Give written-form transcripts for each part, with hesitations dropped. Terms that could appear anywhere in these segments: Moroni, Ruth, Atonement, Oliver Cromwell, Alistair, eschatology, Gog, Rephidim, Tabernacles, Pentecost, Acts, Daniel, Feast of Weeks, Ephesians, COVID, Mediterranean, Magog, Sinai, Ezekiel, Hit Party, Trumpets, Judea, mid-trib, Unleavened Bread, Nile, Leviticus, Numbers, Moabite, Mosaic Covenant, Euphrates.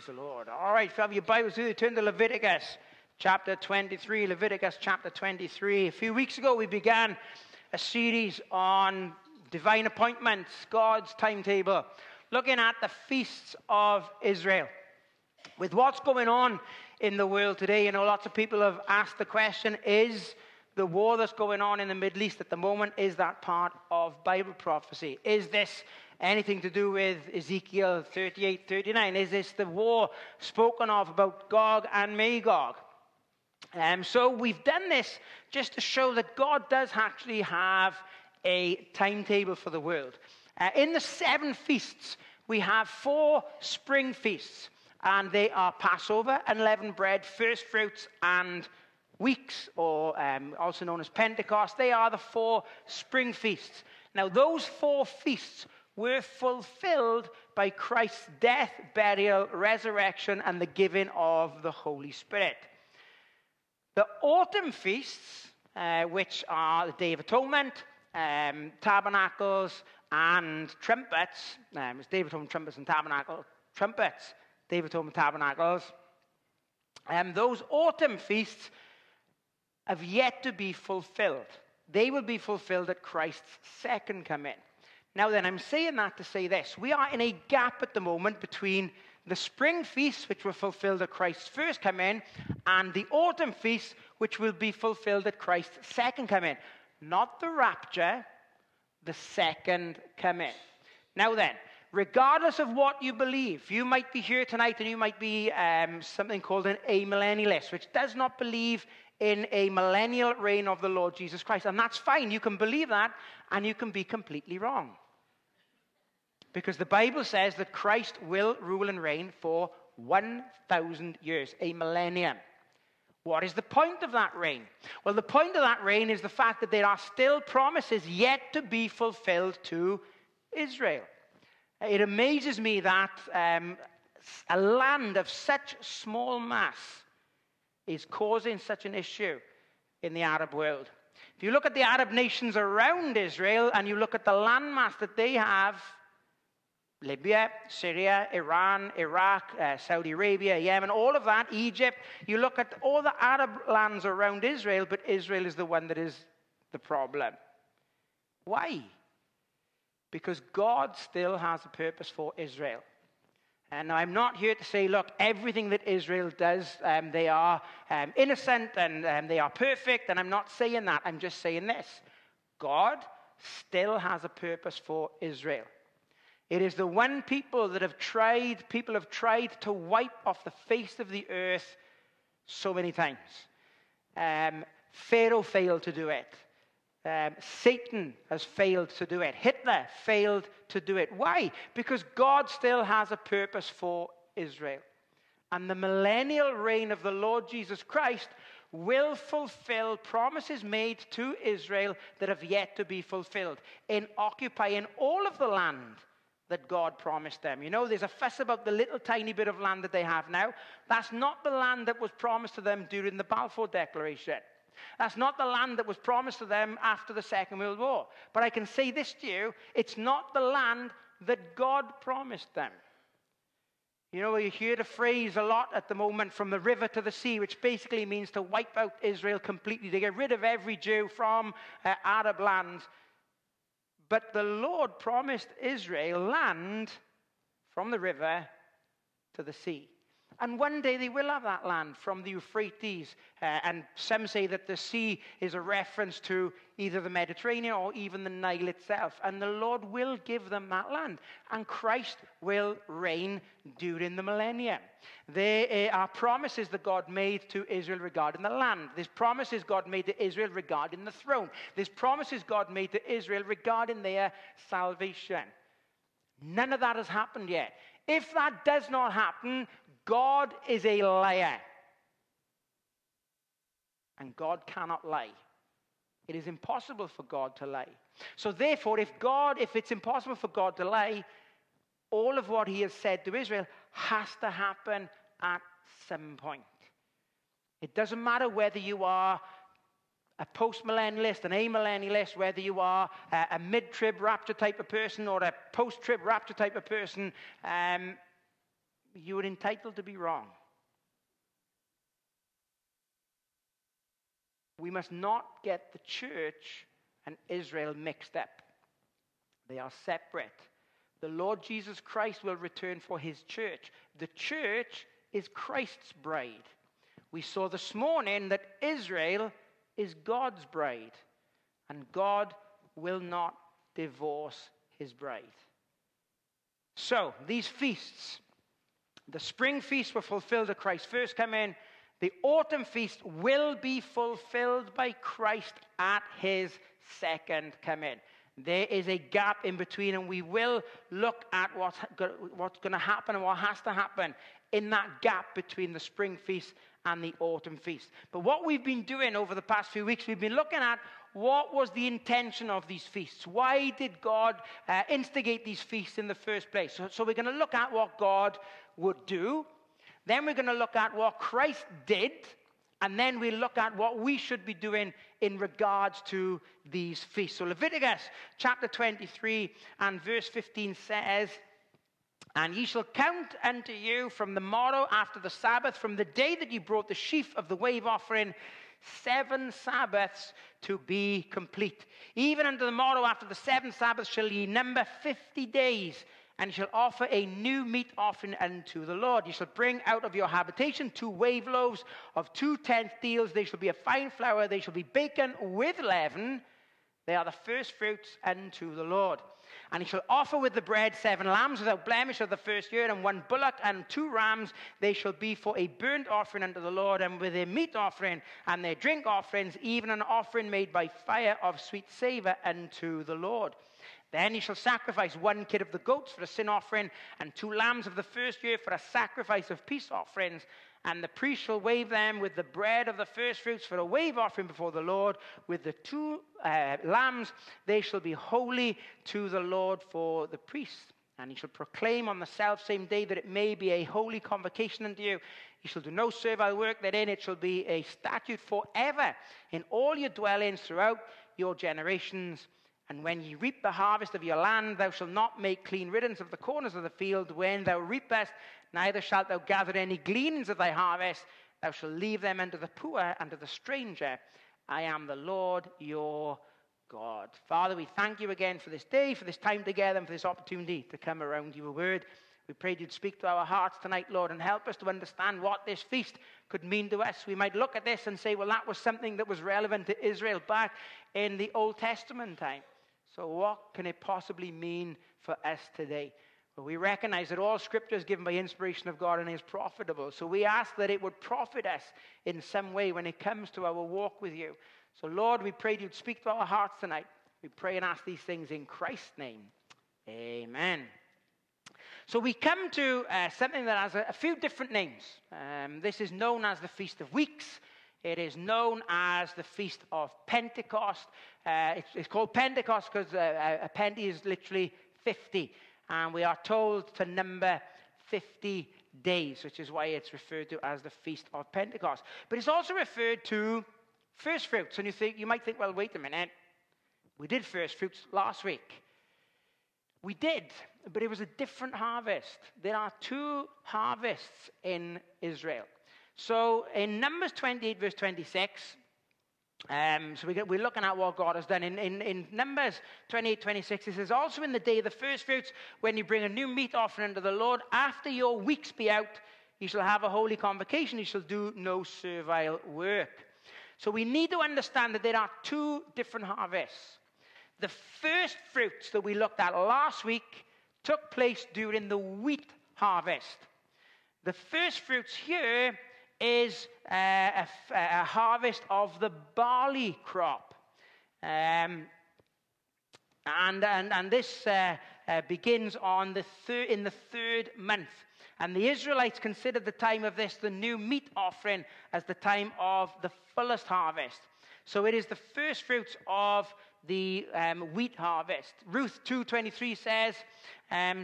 Praise the Lord. All right, if you have your Bibles with you, turn to Leviticus chapter 23. Leviticus chapter 23. A few weeks ago, we began a series on divine appointments, God's timetable, looking at the feasts of Israel. With what's going on in the world today, you know, lots of people have asked the question, is the war that's going on in the Middle East at the moment, is that part of Bible prophecy? Is this anything to do with Ezekiel 38, 39? Is this the war spoken of about Gog and Magog? So we've done this just to show that God does actually have a timetable for the world. In the 7 feasts, we have 4 spring feasts, and they are Passover, Unleavened Bread, First Fruits, and Weeks, or also known as Pentecost. They are the 4 spring feasts. Now, those 4 feasts were fulfilled by Christ's death, burial, resurrection, and the giving of the Holy Spirit. The autumn feasts, which are the Day of Atonement, Tabernacles, and Trumpets. It's Day of Atonement, Trumpets, and Tabernacles. Trumpets, Day of Atonement, Tabernacles. Those autumn feasts have yet to be fulfilled. They will be fulfilled at Christ's second coming. Now then, I'm saying that to say this. We are in a gap at the moment between the spring feasts, which were fulfilled at Christ's first coming, and the autumn feasts, which will be fulfilled at Christ's second coming. Not the rapture, the second coming. Now then, regardless of what you believe, you might be here tonight and you might be something called an amillennialist, which does not believe in a millennial reign of the Lord Jesus Christ. And that's fine. You can believe that, and you can be completely wrong. Because the Bible says that Christ will rule and reign for 1,000 years, a millennium. What is the point of that reign? Well, the point of that reign is the fact that there are still promises yet to be fulfilled to Israel. It amazes me that a land of such small mass is causing such an issue in the Arab world. If you look at the Arab nations around Israel and you look at the landmass that they have, Libya, Syria, Iran, Iraq, Saudi Arabia, Yemen, all of that, Egypt, you look at all the Arab lands around Israel, but Israel is the one that is the problem. Why? Because God still has a purpose for Israel. And I'm not here to say, look, everything that Israel does, they are innocent and they are perfect. And I'm not saying that. I'm just saying this. God still has a purpose for Israel. It is the one people that people have tried to wipe off the face of the earth so many times. Pharaoh failed to do it. Satan has failed to do it. Hitler failed to do it. Why? Because God still has a purpose for Israel. And the millennial reign of the Lord Jesus Christ will fulfill promises made to Israel that have yet to be fulfilled in occupying all of the land that God promised them. You know, there's a fuss about the little tiny bit of land that they have now. That's not the land that was promised to them during the Balfour Declaration. That's not the land that was promised to them after the Second World War. But I can say this to you, it's not the land that God promised them. You know, you hear the phrase a lot at the moment, from the river to the sea, which basically means to wipe out Israel completely, to get rid of every Jew from Arab lands. But the Lord promised Israel land from the river to the sea. And one day they will have that land from the Euphrates. And some say that the sea is a reference to either the Mediterranean or even the Nile itself. And the Lord will give them that land. And Christ will reign during the millennium. There are promises that God made to Israel regarding the land. There's promises God made to Israel regarding the throne. There's promises God made to Israel regarding their salvation. None of that has happened yet. If that does not happen, God is a liar. And God cannot lie. It is impossible for God to lie. So therefore, if it's impossible for God to lie, all of what he has said to Israel has to happen at some point. It doesn't matter whether you are a post-millennialist, an amillennialist, whether you are a mid-trib rapture type of person or a post-trib rapture type of person. you were entitled to be wrong. We must not get the church and Israel mixed up. They are separate. The Lord Jesus Christ will return for his church. The church is Christ's bride. We saw this morning that Israel is God's bride, and God will not divorce his bride. So, these feasts, the spring feasts were fulfilled at Christ's first coming. The autumn feast will be fulfilled by Christ at his second coming. There is a gap in between, and we will look at what's going to happen and what has to happen in that gap between the spring feast and the autumn feast. But what we've been doing over the past few weeks, we've been looking at what was the intention of these feasts. Why did God instigate these feasts in the first place? So we're going to look at what God would do. Then we're going to look at what Christ did, and then we look at what we should be doing in regards to these feasts. So Leviticus chapter 23 and verse 15 says, "And ye shall count unto you from the morrow after the Sabbath, from the day that ye brought the sheaf of the wave offering, 7 Sabbaths to be complete. Even unto the morrow after the 7th Sabbath shall ye number 50 days. And you shall offer a new meat offering unto the Lord. You shall bring out of your habitation 2 wave loaves of 2 tenth deals. They shall be a fine flour. They shall be baken with leaven. They are the first fruits unto the Lord. And you shall offer with the bread 7 lambs without blemish of the first year, and 1 bullock and 2 rams. They shall be for a burnt offering unto the Lord, and with their meat offering and their drink offerings, even an offering made by fire of sweet savor unto the Lord. Then you shall sacrifice 1 kid of the goats for a sin offering, and 2 lambs of the first year for a sacrifice of peace offerings. And the priest shall wave them with the bread of the first fruits for a wave offering before the Lord. With the 2 lambs they shall be holy to the Lord for the priest. And he shall proclaim on the selfsame day that it may be a holy convocation unto you. You shall do no servile work therein. It shall be a statute forever in all your dwellings throughout your generations. And when ye reap the harvest of your land, thou shalt not make clean riddance of the corners of the field. When thou reapest, neither shalt thou gather any gleanings of thy harvest. Thou shalt leave them unto the poor and to the stranger. I am the Lord your God." Father, we thank you again for this day, for this time together, and for this opportunity to come around your word. We prayed you'd speak to our hearts tonight, Lord, and help us to understand what this feast could mean to us. We might look at this and say, well, that was something that was relevant to Israel back in the Old Testament time. So what can it possibly mean for us today? Well, we recognize that all Scripture is given by inspiration of God and is profitable. So we ask that it would profit us in some way when it comes to our walk with you. So, Lord, we prayed you'd speak to our hearts tonight. We pray and ask these things in Christ's name. Amen. So we come to something that has a few different names. This is known as the Feast of Weeks. It is known as the Feast of Pentecost. It's called Pentecost because a pente is literally 50. And we are told to number 50 days, which is why it's referred to as the Feast of Pentecost. But it's also referred to first fruits. And you might think, well, wait a minute. We did first fruits last week. We did, but it was a different harvest. There are 2 harvests in Israel. So in Numbers 28, verse 26, we're looking at what God has done. In Numbers 28, 26, it says, "Also in the day of the first fruits, when you bring a new meat offering unto the Lord, after your weeks be out, you shall have a holy convocation. You shall do no servile work." So we need to understand that there are 2 different harvests. The first fruits that we looked at last week took place during the wheat harvest. The first fruits here is a harvest of the barley crop. This begins on in the 3rd month. And the Israelites considered the time of this, the new meat offering, as the time of the fullest harvest. So it is the first fruits of the wheat harvest. Ruth 2:23 says,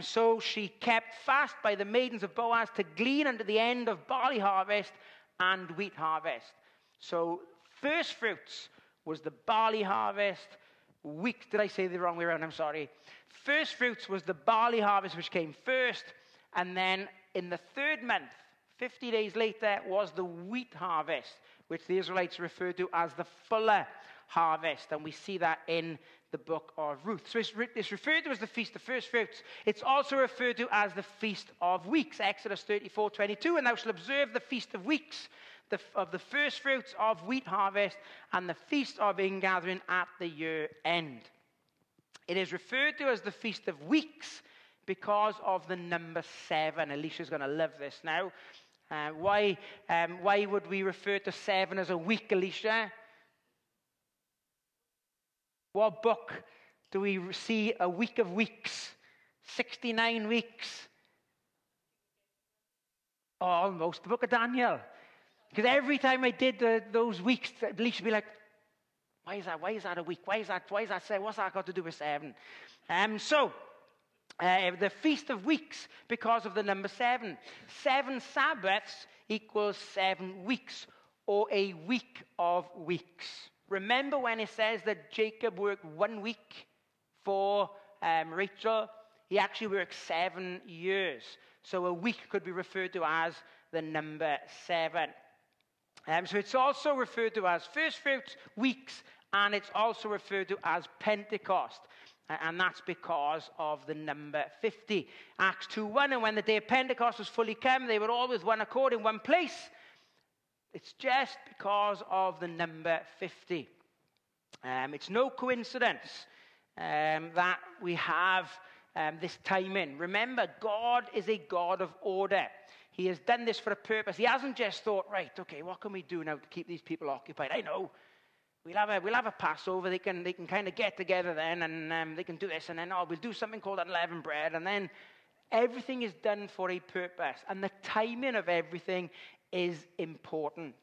"So she kept fast by the maidens of Boaz to glean unto the end of barley harvest and wheat harvest." So first fruits was the barley harvest. Weeks, did I say the wrong way around? I'm sorry. First fruits was the barley harvest, which came first, and then In the third month, 50 days later, was the wheat harvest, which the Israelites referred to as the fuller harvest. And we see that in the book of Ruth. So it's referred to as the Feast of First Fruits. It's also referred to as the Feast of Weeks, Exodus 34:22. And thou shalt observe the Feast of Weeks, of the first fruits of wheat harvest, and the Feast of Ingathering at the year end. It is referred to as the Feast of Weeks because of the number 7. Alicia's going to love this now. Why would we refer to 7 as a week, Alicia? What book do we see a week of weeks? 69 weeks. Almost the book of Daniel. Because every time I did those weeks, Alicia would be like, why is that? Why is that a week? Why is that 7? What's that got to do with 7? The Feast of Weeks because of the number 7. 7 Sabbaths equals 7 weeks, or a week of weeks. Remember when it says that Jacob worked 1 week for Rachel? He actually worked 7 years. So a week could be referred to as the number 7. So it's also referred to as first fruits, weeks, and it's also referred to as Pentecost. And that's because of the number 50. Acts 2:1, and when the day of Pentecost was fully come, they were all with one accord in one place. It's just because of the number 50. It's no coincidence that we have this timing. Remember, God is a God of order. He has done this for a purpose. He hasn't just thought, right, okay, what can we do now to keep these people occupied? I know. We'll have a Passover. They can kind of get together then, and they can do this, and then we'll do something called unleavened bread, and then everything is done for a purpose, and the timing of everything is important.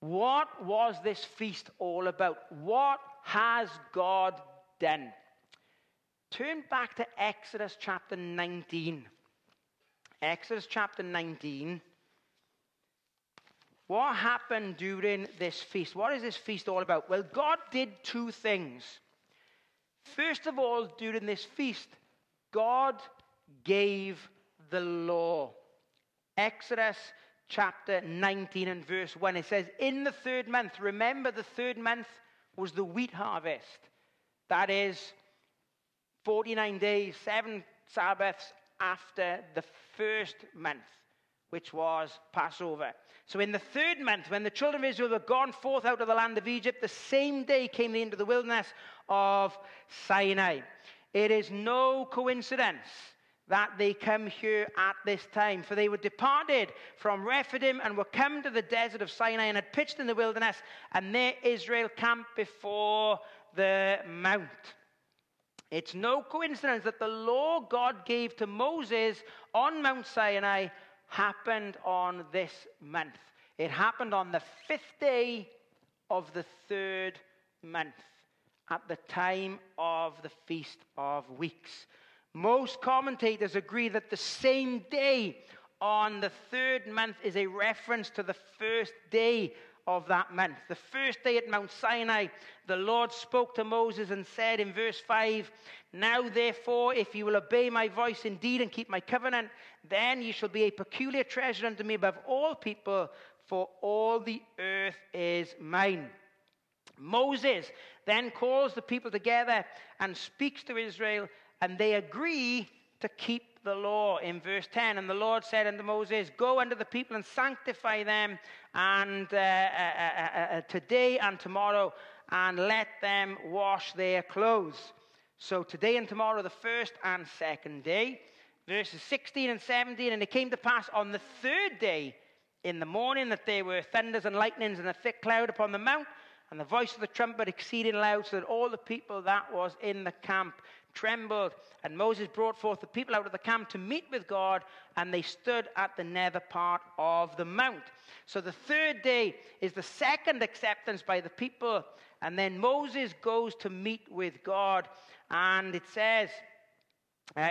What was this feast all about? What has God done? Turn back to Exodus chapter 19. Exodus chapter 19. What happened during this feast? What is this feast all about? Well, God did 2 things. First of all, during this feast, God gave the law. Exodus chapter 19 and verse 1. It says, in the third month, remember the third month was the wheat harvest. That is 49 days, 7 Sabbaths after the first month, which was Passover. So in the third month, when the children of Israel were gone forth out of the land of Egypt, the same day came they into the wilderness of Sinai. It is no coincidence that they come here at this time, for they were departed from Rephidim and were come to the desert of Sinai and had pitched in the wilderness, and there Israel camped before the mount. It's no coincidence that the law God gave to Moses on Mount Sinai happened on this month. It happened on the 5th day of the 3rd month, at the time of the Feast of Weeks. Most commentators agree that the same day on the 3rd month is a reference to the 1st day of that month. The first day at Mount Sinai, the Lord spoke to Moses and said in verse 5, now therefore, if you will obey my voice indeed and keep my covenant, then you shall be a peculiar treasure unto me above all people, for all the earth is mine. Moses then calls the people together and speaks to Israel, and they agree to keep the law in verse 10. And the Lord said unto Moses, go unto the people and sanctify them, and today and tomorrow, and let them wash their clothes. So today and tomorrow, the first and second day. Verses 16 and 17, and it came to pass on the third day in the morning that there were thunders and lightnings and a thick cloud upon the mount, and the voice of the trumpet exceeding loud, so that all the people that was in the camp trembled. And Moses brought forth the people out of the camp to meet with God, and they stood at the nether part of the mount. So the third day is the second acceptance by the people, and then Moses goes to meet with God. And it says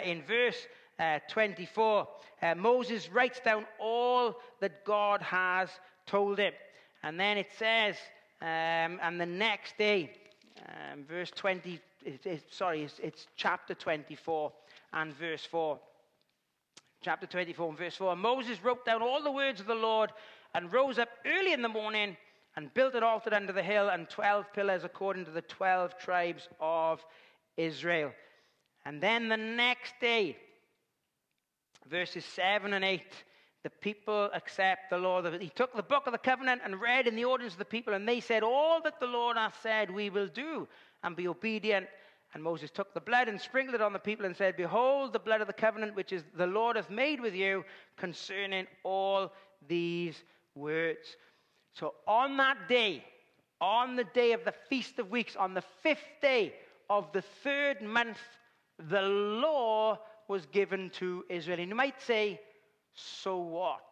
in verse 24, Moses writes down all that God has told him. And then it says, and the next day, verse 20, it's chapter 24 and verse 4. chapter 24 and verse 4. And Moses wrote down all the words of the Lord and rose up early in the morning and built an altar under the hill and 12 pillars according to the 12 tribes of Israel. And then the next day, verses 7 and 8, the people accept the law. He took the book of the covenant and read in the audience of the people, and they said, all that the Lord hath said we will do and be obedient. And Moses took the blood and sprinkled it on the people and said, behold, the blood of the covenant which is the Lord hath made with you concerning all these words. So on that day, on the day of the Feast of Weeks, on the 5th day of the 3rd month, the law was given to Israel. And you might say, so what?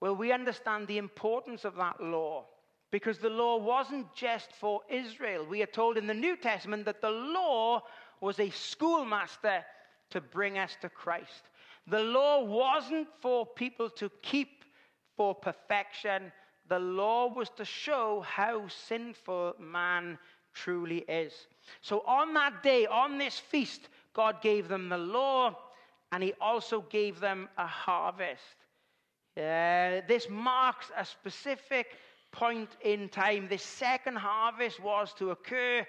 Well, we understand the importance of that law, because the law wasn't just for Israel. We are told in the New Testament that the law was a schoolmaster to bring us to Christ. The law wasn't for people to keep for perfection. The law was to show how sinful man truly is. So on that day, on this feast, God gave them the law, and he also gave them a harvest. This marks a specific point in time. This second harvest was to occur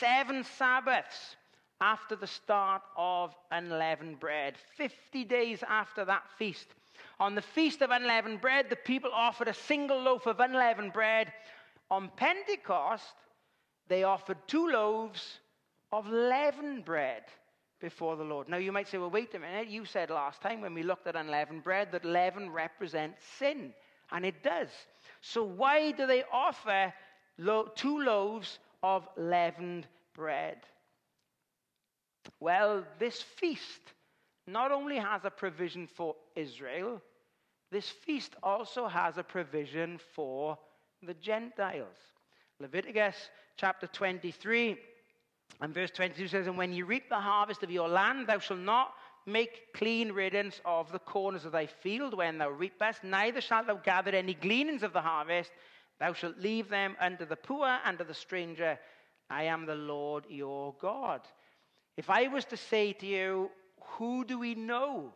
7 Sabbaths after the start of unleavened bread, 50 days after that feast. On the Feast of Unleavened Bread, the people offered a single loaf of unleavened bread. On Pentecost, they offered 2 loaves of leavened bread before the Lord. Now, you might say, well, wait a minute. You said last time when we looked at unleavened bread that leaven represents sin, and it does. So why do they offer 2 loaves of leavened bread? Well, this feast not only has a provision for Israel, this feast also has a provision for the Gentiles. Leviticus chapter 23 and verse 22 says, and when you reap the harvest of your land, thou shalt not make clean riddance of the corners of thy field when thou reapest, neither shalt thou gather any gleanings of the harvest. Thou shalt leave them unto the poor and to the stranger. I am the Lord your God. If I was to say to you, who do we know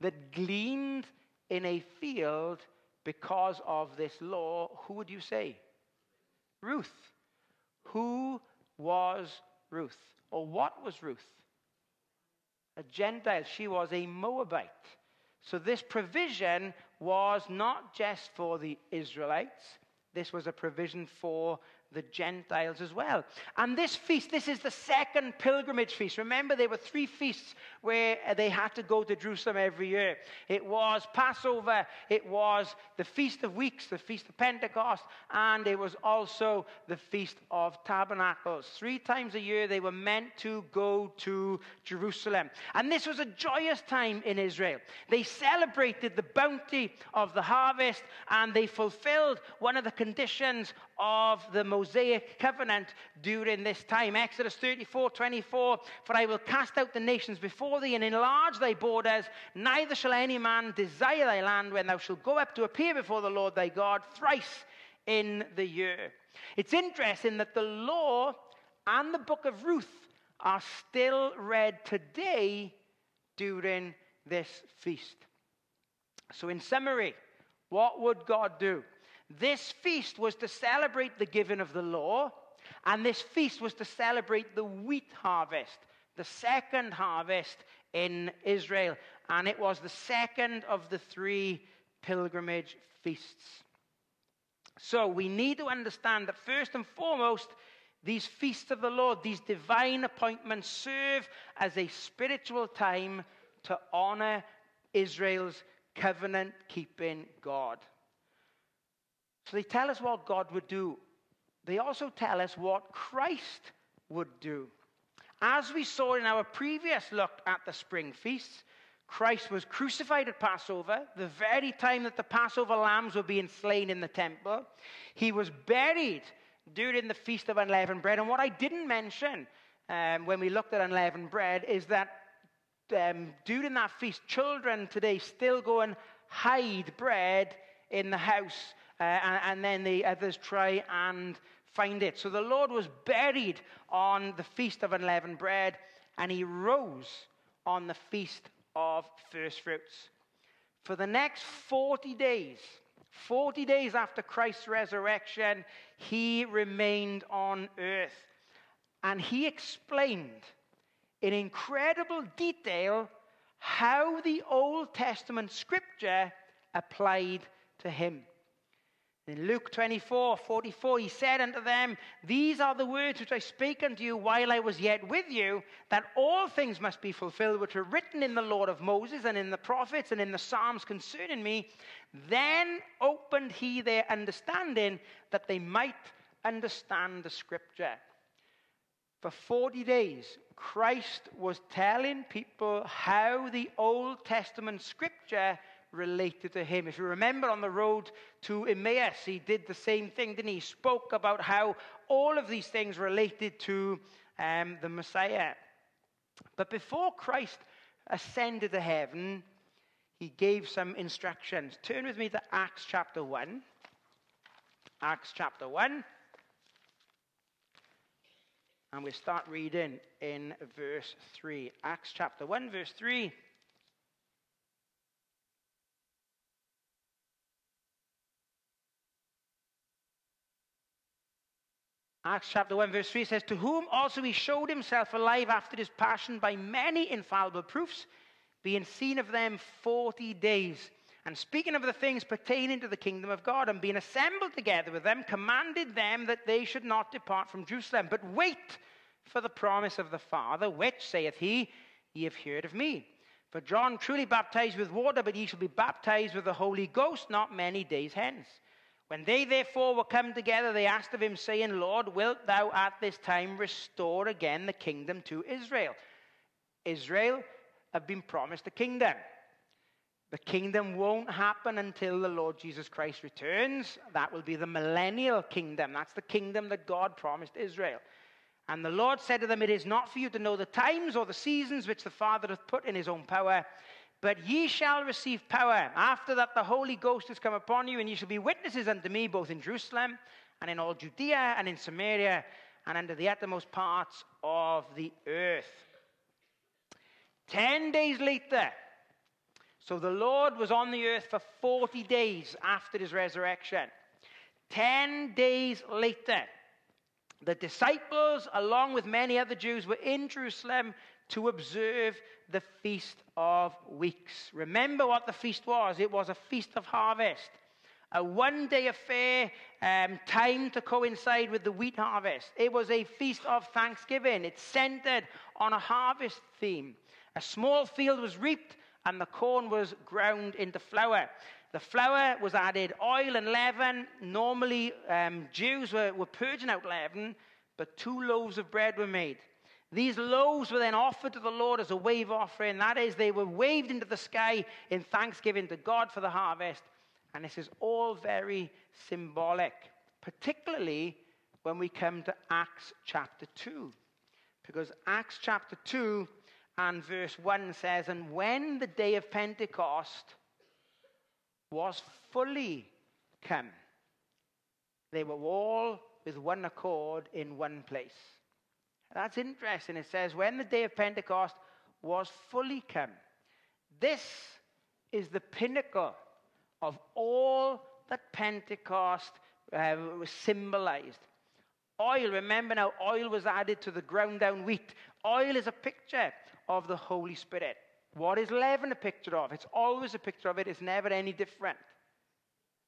that gleaned in a field because of this law? Who would you say? Ruth. Who was Ruth? Or what was Ruth? A Gentile. She was a Moabite. So this provision was not just for the Israelites. This was a provision for the Gentiles as well. And this feast, this is the second pilgrimage feast. Remember, there were 3 feasts where they had to go to Jerusalem every year. It was Passover, it was the Feast of Weeks, the Feast of Pentecost, and it was also the Feast of Tabernacles. 3 times a year they were meant to go to Jerusalem. And this was a joyous time in Israel. They celebrated the bounty of the harvest, and they fulfilled one of the conditions of the Mosaic Covenant during this time. Exodus 34:24, for I will cast out the nations before thee and enlarge thy borders, neither shall any man desire thy land when thou shalt go up to appear before the Lord thy God thrice in the year. It's interesting that the law and the book of Ruth are still read today during this feast. So in summary, what would God do? This feast was to celebrate the giving of the law, and this feast was to celebrate the wheat harvest, the second harvest in Israel, and it was the second of the 3 pilgrimage feasts. So we need to understand that first and foremost, these feasts of the Lord, these divine appointments, serve as a spiritual time to honor Israel's covenant-keeping God. So they tell us what God would do. They also tell us what Christ would do. As we saw in our previous look at the spring feasts, Christ was crucified at Passover, the very time that the Passover lambs were being slain in the temple. He was buried during the Feast of Unleavened Bread. And what I didn't mention when we looked at unleavened bread is that during that feast, children today still go and hide bread in the house. And then the others try and find it. So the Lord was buried on the Feast of Unleavened Bread, and he rose on the Feast of first fruits. For the next 40 days, 40 days after Christ's resurrection, he remained on earth. And he explained in incredible detail how the Old Testament scripture applied to him. In Luke 24:44, he said unto them, "These are the words which I spake unto you while I was yet with you, that all things must be fulfilled which were written in the law of Moses and in the prophets and in the Psalms concerning me." Then opened he their understanding, that they might understand the scripture. For 40 days, Christ was telling people how the Old Testament scripture related to him. If you remember, on the road to Emmaus, he did the same thing, didn't he? He spoke about how all of these things related to the Messiah. But before Christ ascended to heaven, he gave some instructions. Turn with me to Acts chapter 1. Acts chapter 1. And we'll start reading in verse 3. Acts chapter 1, verse 3. Acts chapter 1 verse 3 says, "To whom also he showed himself alive after his passion by many infallible proofs, being seen of them 40 days, and speaking of the things pertaining to the kingdom of God, and being assembled together with them, commanded them that they should not depart from Jerusalem, but wait for the promise of the Father, which, saith he, ye have heard of me. For John truly baptized with water, but ye shall be baptized with the Holy Ghost not many days hence. When they therefore were come together, they asked of him, saying, Lord, wilt thou at this time restore again the kingdom to Israel?" Israel have been promised a kingdom. The kingdom won't happen until the Lord Jesus Christ returns. That will be the millennial kingdom. That's the kingdom that God promised Israel. "And the Lord said to them, It is not for you to know the times or the seasons which the Father hath put in his own power. But ye shall receive power, after that the Holy Ghost is come upon you, and ye shall be witnesses unto me, both in Jerusalem, and in all Judea, and in Samaria, and unto the uttermost parts of the earth." 10 days later, so the Lord was on the earth for 40 days after his resurrection. 10 days later, the disciples, along with many other Jews, were in Jerusalem to observe the Feast of Weeks. Remember what the feast was. It was a feast of harvest, a one-day affair, timed to coincide with the wheat harvest. It was a feast of thanksgiving. It centered on a harvest theme. A small field was reaped, and the corn was ground into flour. The flour was added oil and leaven. Normally, Jews were purging out leaven, but 2 loaves of bread were made. These loaves were then offered to the Lord as a wave offering. That is, they were waved into the sky in thanksgiving to God for the harvest. And this is all very symbolic, particularly when we come to Acts chapter 2. Because Acts chapter 2 and verse 1 says, "And when the day of Pentecost was fully come, they were all with one accord in one place." That's interesting. It says, when the day of Pentecost was fully come. This is the pinnacle of all that Pentecost was symbolized. Oil, remember now, oil was added to the ground down wheat. Oil is a picture of the Holy Spirit. What is leaven a picture of? It's always a picture of it. It's never any different.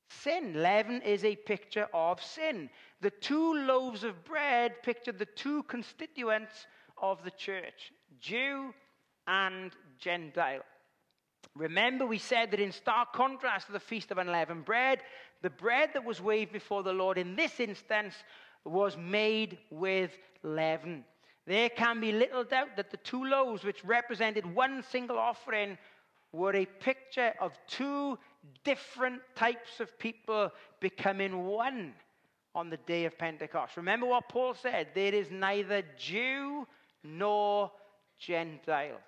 Sin. Leaven is a picture of sin. The 2 loaves of bread pictured the 2 constituents of the church, Jew and Gentile. Remember, we said that in stark contrast to the Feast of Unleavened Bread, the bread that was waved before the Lord in this instance was made with leaven. There can be little doubt that the 2 loaves, which represented one single offering, were a picture of 2 different types of people becoming one on the day of Pentecost. Remember what Paul said, there is neither Jew nor Gentile.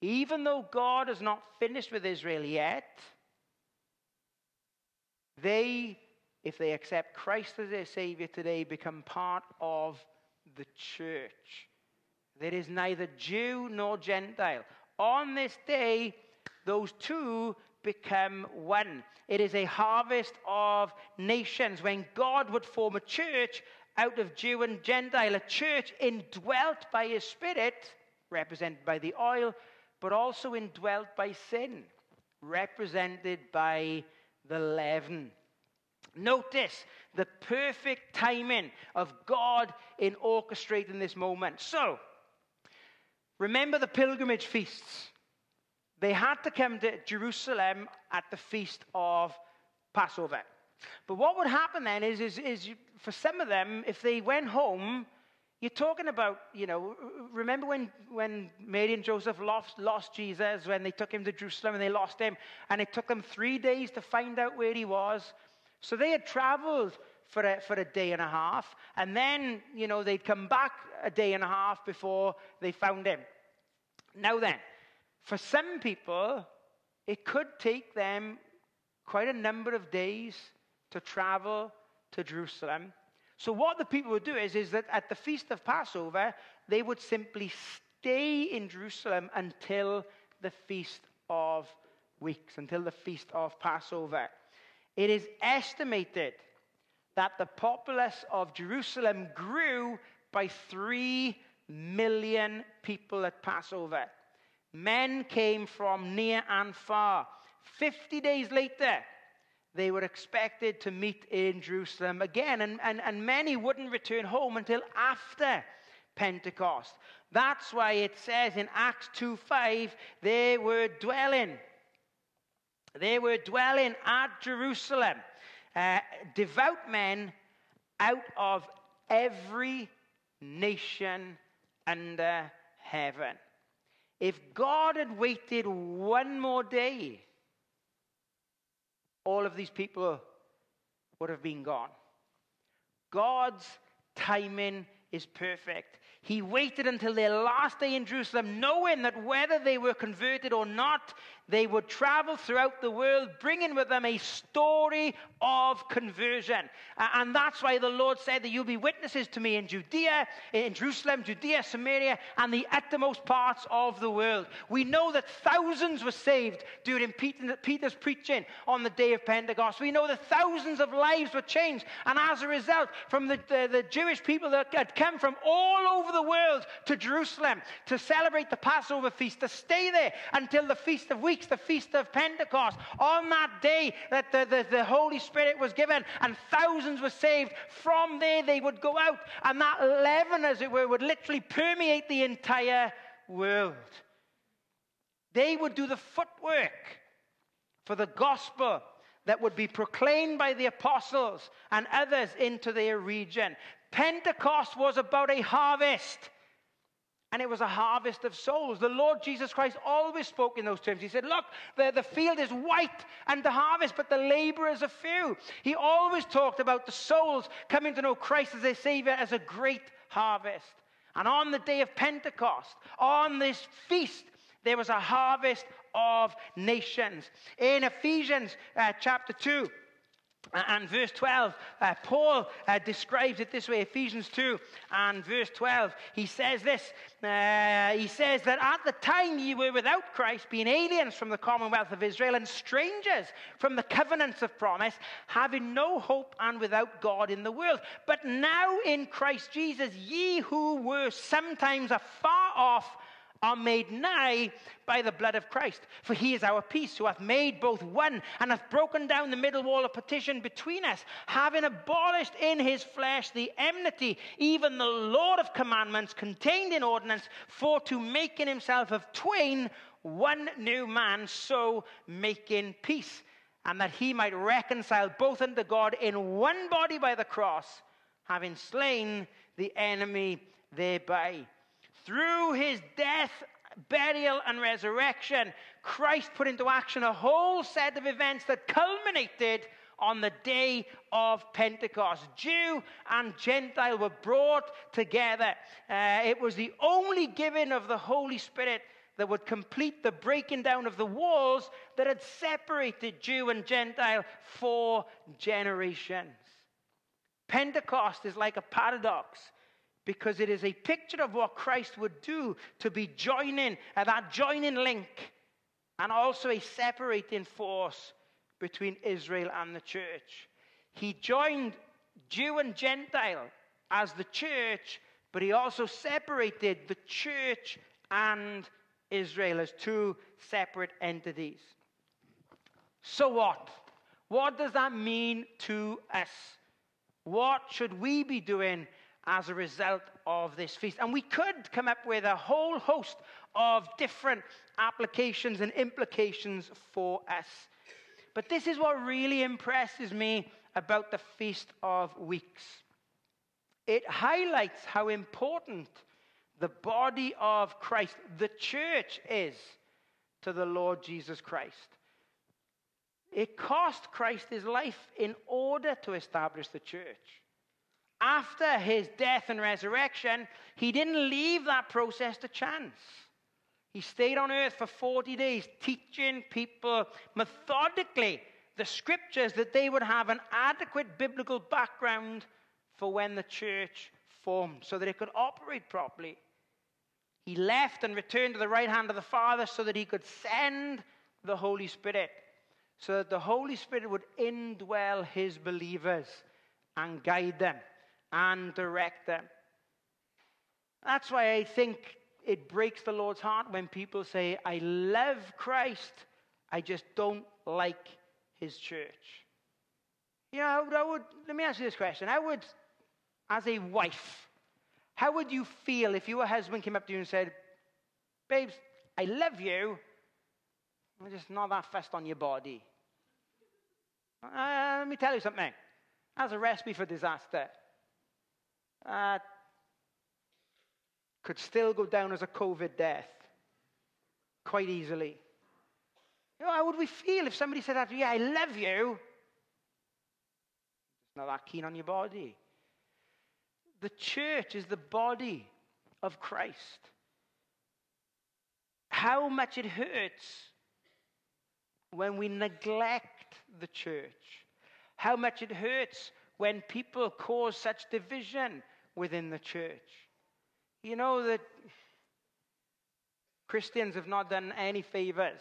Even though God has not finished with Israel yet, they, if they accept Christ as their Savior today, become part of the church. There is neither Jew nor Gentile. on this day, those two become one. It is a harvest of nations. When God would form a church out of Jew and Gentile, a church indwelt by his Spirit, represented by the oil, but also indwelt by sin, represented by the leaven. Notice the perfect timing of God in orchestrating this moment. So, remember the pilgrimage feasts. They had to come to Jerusalem at the feast of Passover. But what would happen then is for some of them, if they went home, you're talking about, you know, remember when Mary and Joseph lost Jesus, when they took him to Jerusalem and they lost him, and it took them 3 days to find out where he was. So they had traveled for a day and a half, and then, you know, they'd come back a day and a half before they found him. Now then, for some people, it could take them quite a number of days to travel to Jerusalem. So what the people would do is that at the Feast of Passover, they would simply stay in Jerusalem until the Feast of Weeks, until the Feast of Passover. It is estimated that the populace of Jerusalem grew by 3 million people at Passover. Men came from near and far. 50 days later, they were expected to meet in Jerusalem again, and many wouldn't return home until after Pentecost. That's why it says in Acts 2:5, they were dwelling at Jerusalem, devout men out of every nation under heaven. If God had waited one more day, all of these people would have been gone. God's timing is perfect. He waited until their last day in Jerusalem, knowing that whether they were converted or not, they would travel throughout the world, bringing with them a story of conversion. And that's why the Lord said that you'll be witnesses to me in Judea, in Jerusalem, Judea, Samaria, and the uttermost parts of the world. We know that thousands were saved during Peter's preaching on the day of Pentecost. We know that thousands of lives were changed. And as a result, from the Jewish people that had come from all over the world to Jerusalem to celebrate the Passover feast, to stay there until the Feast of Weeks, the Feast of Pentecost, on that day that the Holy Spirit was given and thousands were saved. From there they would go out, and that leaven, as it were, would literally permeate the entire world. They would do the footwork for the gospel that would be proclaimed by the apostles and others into their region. Pentecost was about a harvest. And it was a harvest of souls. The Lord Jesus Christ always spoke in those terms. He said, look, the field is white and the harvest, but the laborers are few. He always talked about the souls coming to know Christ as their Savior as a great harvest. And on the day of Pentecost, on this feast, there was a harvest of nations. In Ephesians chapter 2 and verse 12, Paul describes it this way, Ephesians 2 and verse 12. He says this, he says that at the time ye were without Christ, being aliens from the commonwealth of Israel and strangers from the covenants of promise, having no hope and without God in the world. But now in Christ Jesus, ye who were sometimes afar off are made nigh by the blood of Christ. For he is our peace, who hath made both one, and hath broken down the middle wall of partition between us, having abolished in his flesh the enmity, even the law of commandments contained in ordinance, for to make in himself of twain one new man, so making peace, and that he might reconcile both unto God in one body by the cross, having slain the enemy thereby. Through his death, burial, and resurrection, Christ put into action a whole set of events that culminated on the day of Pentecost. Jew and Gentile were brought together. It was the only giving of the Holy Spirit that would complete the breaking down of the walls that had separated Jew and Gentile for generations. Pentecost is like a paradox. because it is a picture of what Christ would do to be joining, that joining link, and also a separating force between Israel and the church. He joined Jew and Gentile as the church, but he also separated the church and Israel as two separate entities. So what? What does that mean to us? What should we be doing as a result of this feast? And we could come up with a whole host of different applications and implications for us. But this is what really impresses me about the Feast of Weeks. It highlights how important the body of Christ, the church, is to the Lord Jesus Christ. It cost Christ his life in order to establish the church. After his death and resurrection, he didn't leave that process to chance. He stayed on earth for 40 days, teaching people methodically the scriptures that they would have an adequate biblical background for when the church formed, so that it could operate properly. He left and returned to the right hand of the Father so that he could send the Holy Spirit, so that the Holy Spirit would indwell his believers and guide them and direct them. That's why I think it breaks the Lord's heart when people say, I love Christ, I just don't like his church. You know, let me ask you this question. As a wife, how would you feel if your husband came up to you and said, babes, I love you, I'm just not that fussed on your body? Let me tell you something. That's a recipe for disaster. Could still go down as a COVID death quite easily. You know, how would we feel if somebody said that to you? Yeah, I love you, just not that keen on your body. The church is the body of Christ. How much it hurts when we neglect the church. How much it hurts when people cause such division within the church. You know that Christians have not done any favors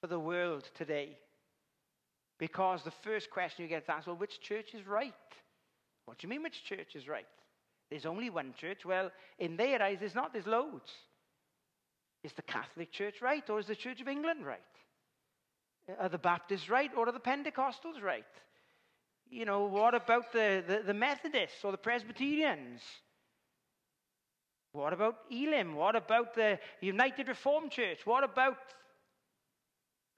for the world today, because the first question you get asked, well, which church is right? What do you mean, which church is right? There's only one church. Well, in their eyes, there's not. There's loads. Is the Catholic Church right, or is the Church of England right? Are the Baptists right, or are the Pentecostals right? You know, what about the Methodists or the Presbyterians? What about Elim? What about the United Reformed Church? What about...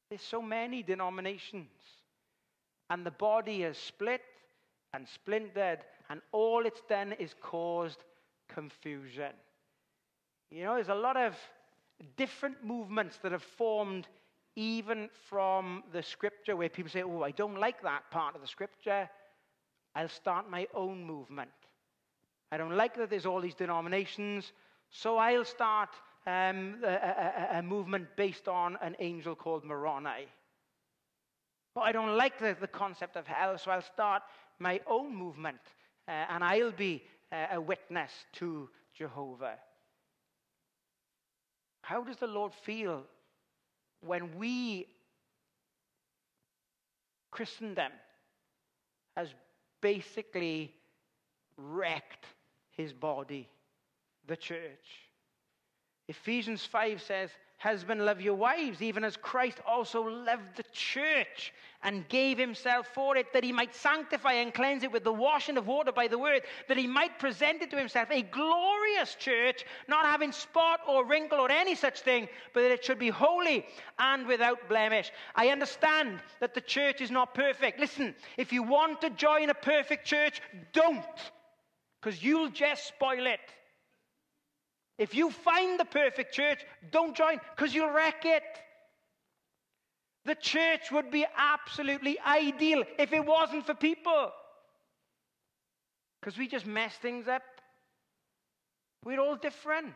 There's so many denominations. And the body is split and splintered, and all it's done is caused confusion. You know, there's a lot of different movements that have formed even from the scripture, where people say, oh, I don't like that part of the scripture, I'll start my own movement. I don't like that there's all these denominations, so I'll start a movement based on an angel called Moroni. But I don't like the concept of hell, so I'll start my own movement, and I'll be a witness to Jehovah. How does the Lord feel when we, Christendom, has basically wrecked his body, the church? Ephesians 5 says, husbands, love your wives, even as Christ also loved the church and gave himself for it, that he might sanctify and cleanse it with the washing of water by the word, that he might present it to himself, a glorious church, not having spot or wrinkle or any such thing, but that it should be holy and without blemish. I understand that the church is not perfect. Listen, if you want to join a perfect church, don't, because you'll just spoil it. If you find the perfect church, don't join, because you'll wreck it. The church would be absolutely ideal if it wasn't for people, because we just mess things up. We're all different.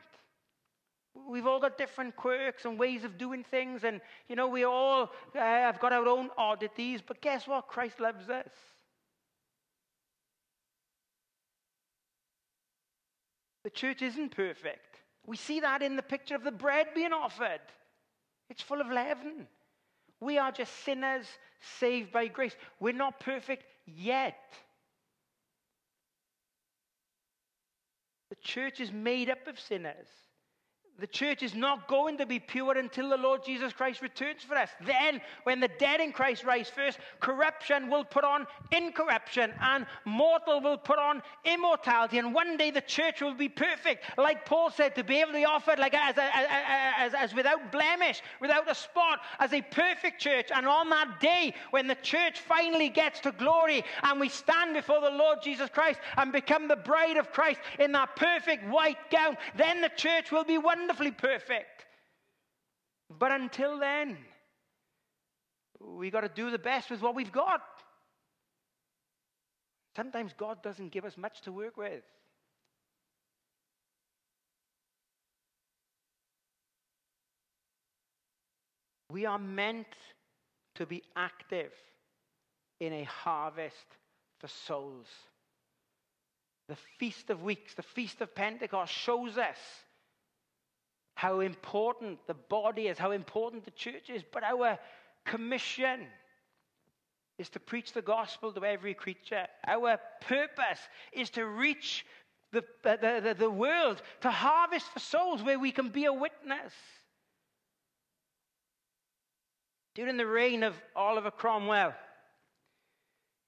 We've all got different quirks and ways of doing things, and, you know, we all have got our own oddities, but guess what? Christ loves us. The church isn't perfect. We see that in the picture of the bread being offered. It's full of leaven. We are just sinners saved by grace. We're not perfect yet. The church is made up of sinners. The church is not going to be pure until the Lord Jesus Christ returns for us. Then, when the dead in Christ rise first, corruption will put on incorruption, and mortal will put on immortality. And one day the church will be perfect, like Paul said, to be able to be offered like as without blemish, without a spot, as a perfect church. And on that day, when the church finally gets to glory, and we stand before the Lord Jesus Christ and become the bride of Christ in that perfect white gown, then the church will be wonderful. Wonderfully perfect. But until then, we got to do the best with what we've got. Sometimes God doesn't give us much to work with. We are meant to be active in a harvest for souls. The Feast of Weeks, the Feast of Pentecost shows us how important the body is, how important the church is. But our commission is to preach the gospel to every creature. Our purpose is to reach the world, to harvest for souls where we can be a witness. During the reign of Oliver Cromwell,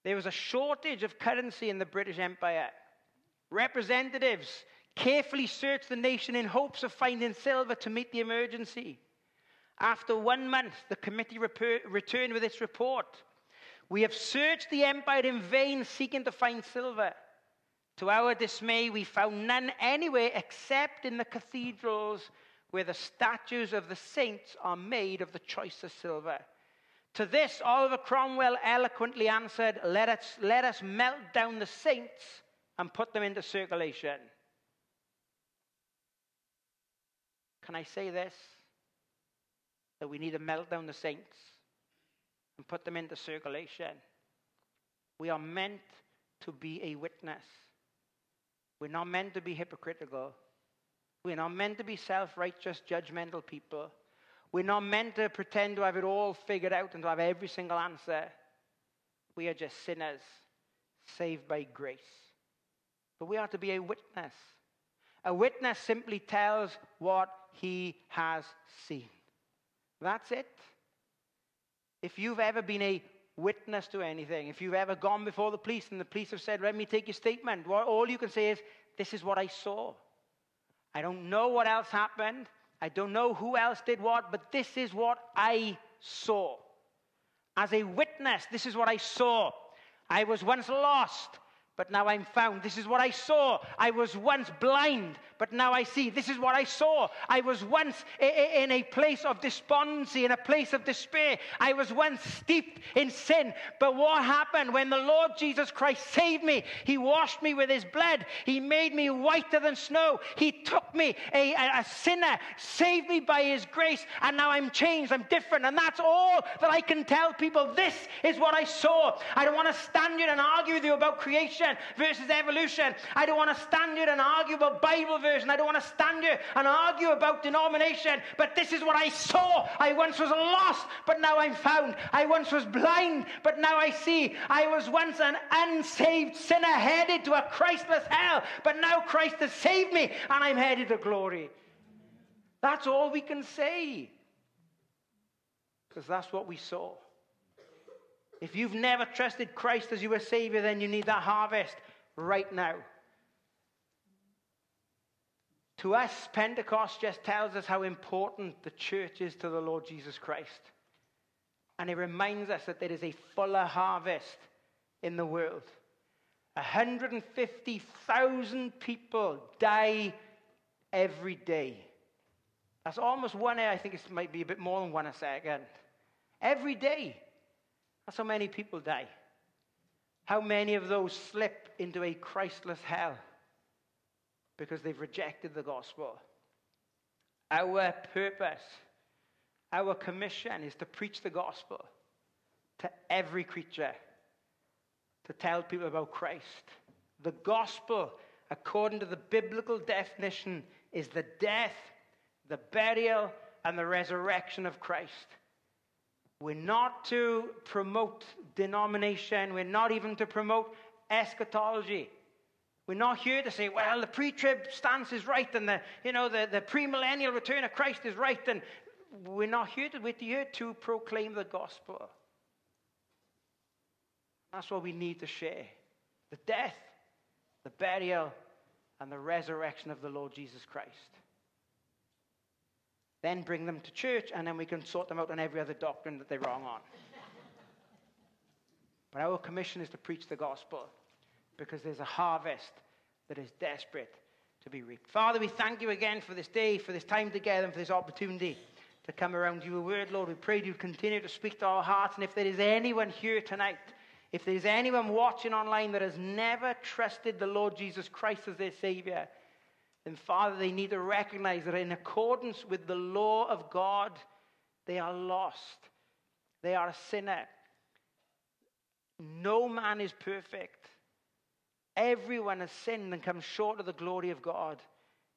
there was a shortage of currency in the British Empire. Representatives carefully searched the nation in hopes of finding silver to meet the emergency. After 1 month, the committee returned with its report. We have searched the empire in vain, seeking to find silver. To our dismay, we found none anywhere except in the cathedrals where the statues of the saints are made of the choicest silver. To this, Oliver Cromwell eloquently answered, let us melt down the saints and put them into circulation. Can I say this? That we need to melt down the saints and put them into circulation. We are meant to be a witness. We're not meant to be hypocritical. We're not meant to be self-righteous, judgmental people. We're not meant to pretend to have it all figured out and to have every single answer. We are just sinners, saved by grace. But we are to be a witness. A witness simply tells what he has seen. That's it. If you've ever been a witness to anything, if you've ever gone before the police and the police have said, let me take your statement, all you can say is, this is what I saw. I don't know what else happened. I don't know who else did what, but this is what I saw. As a witness, this is what I saw. I was once lost, but now I'm found. This is what I saw. I was once blind, but now I see. This is what I saw. I was once in a place of despondency, in a place of despair. I was once steeped in sin. But what happened when the Lord Jesus Christ saved me? He washed me with his blood. He made me whiter than snow. He took me, a sinner, saved me by his grace, and now I'm changed. I'm different. And that's all that I can tell people. This is what I saw. I don't want to stand here and argue with you about creation versus evolution. I don't want to stand here and argue about Bible version. I don't want to stand here and argue about denomination. But this is what I saw. I once was lost, but now I'm found. I once was blind, but now I see. I was once an unsaved sinner headed to a Christless hell, but now Christ has saved me and I'm headed to glory. That's all we can say, because that's what we saw. If you've never trusted Christ as your Savior, then you need that harvest right now. To us, Pentecost just tells us how important the church is to the Lord Jesus Christ. And it reminds us that there is a fuller harvest in the world. 150,000 people die every day. That's almost one, I think it might be a bit more than one a second. Every day. That's how many people die. How many of those slip into a Christless hell because they've rejected the gospel? Our purpose, our commission is to preach the gospel to every creature, to tell people about Christ. The gospel according to the biblical definition, is the death, the burial, and the resurrection of Christ. We're not to promote denomination. We're not even to promote eschatology. We're not here to say, well, the pre-trib stance is right, and the pre-millennial return of Christ is right. And we're not here to, we're here to proclaim the gospel. That's what we need to share. The death, the burial, and the resurrection of the Lord Jesus Christ. Then bring them to church, and then we can sort them out on every other doctrine that they're wrong on. But our commission is to preach the gospel, because there's a harvest that is desperate to be reaped. Father, we thank you again for this day, for this time together, and for this opportunity to come around your word, Lord. We pray you continue to speak to our hearts. And if there is anyone here tonight, if there's anyone watching online that has never trusted the Lord Jesus Christ as their Savior, then, Father, they need to recognize that in accordance with the law of God, they are lost. They are a sinner. No man is perfect. Everyone has sinned and come short of the glory of God.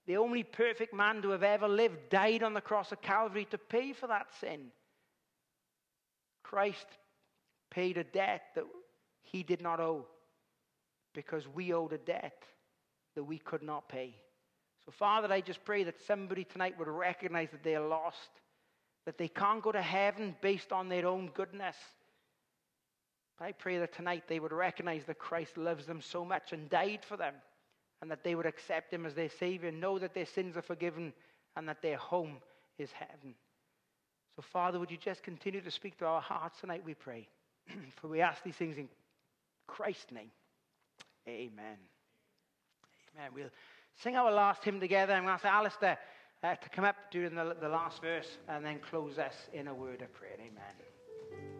The only perfect man to have ever lived died on the cross of Calvary to pay for that sin. Christ paid a debt that he did not owe, because we owed a debt that we could not pay. So, Father, I just pray that somebody tonight would recognize that they are lost, that they can't go to heaven based on their own goodness. But I pray that tonight they would recognize that Christ loves them so much and died for them, and that they would accept him as their Savior, know that their sins are forgiven, and that their home is heaven. So, Father, would you just continue to speak to our hearts tonight, we pray. For we ask these things in Christ's name. Amen. Amen. We'll sing our last hymn together. I'm going to ask Alistair to come up during the last verse and then close us in a word of prayer. Amen.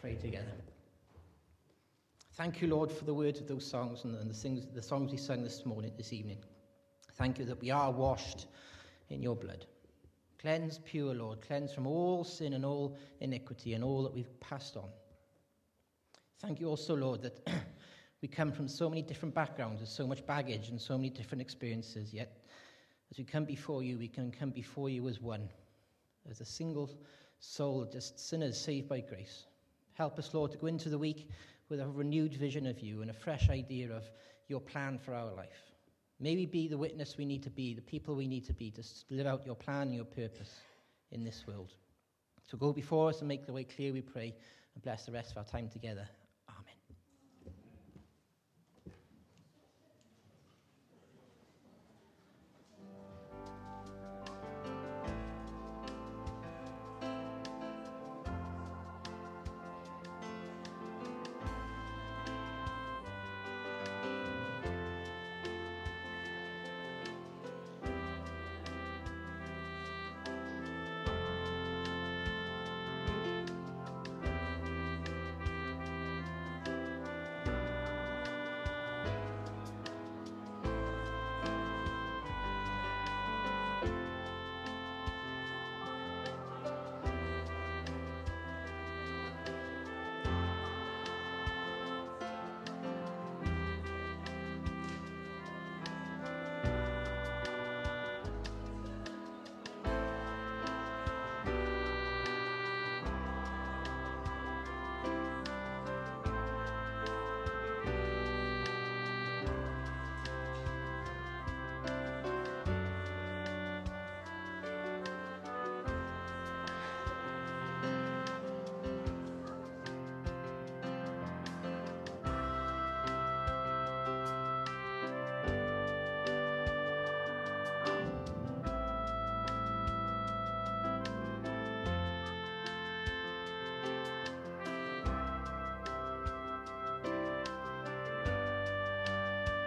pray together. Thank you, Lord, for the words of those songs and the songs we sang this evening. Thank you that we are washed in your blood. Cleanse pure, Lord. Cleanse from all sin and all iniquity and all that we've passed on. Thank you also, Lord, that we come from so many different backgrounds and so much baggage and so many different experiences, yet as we come before you, we can come before you as one, as a single soul, just sinners saved by grace. Help us, Lord, to go into the week with a renewed vision of you and a fresh idea of your plan for our life. May we be the witness we need to be, the people we need to be, to live out your plan and your purpose in this world. So go before us and make the way clear, we pray, and bless the rest of our time together.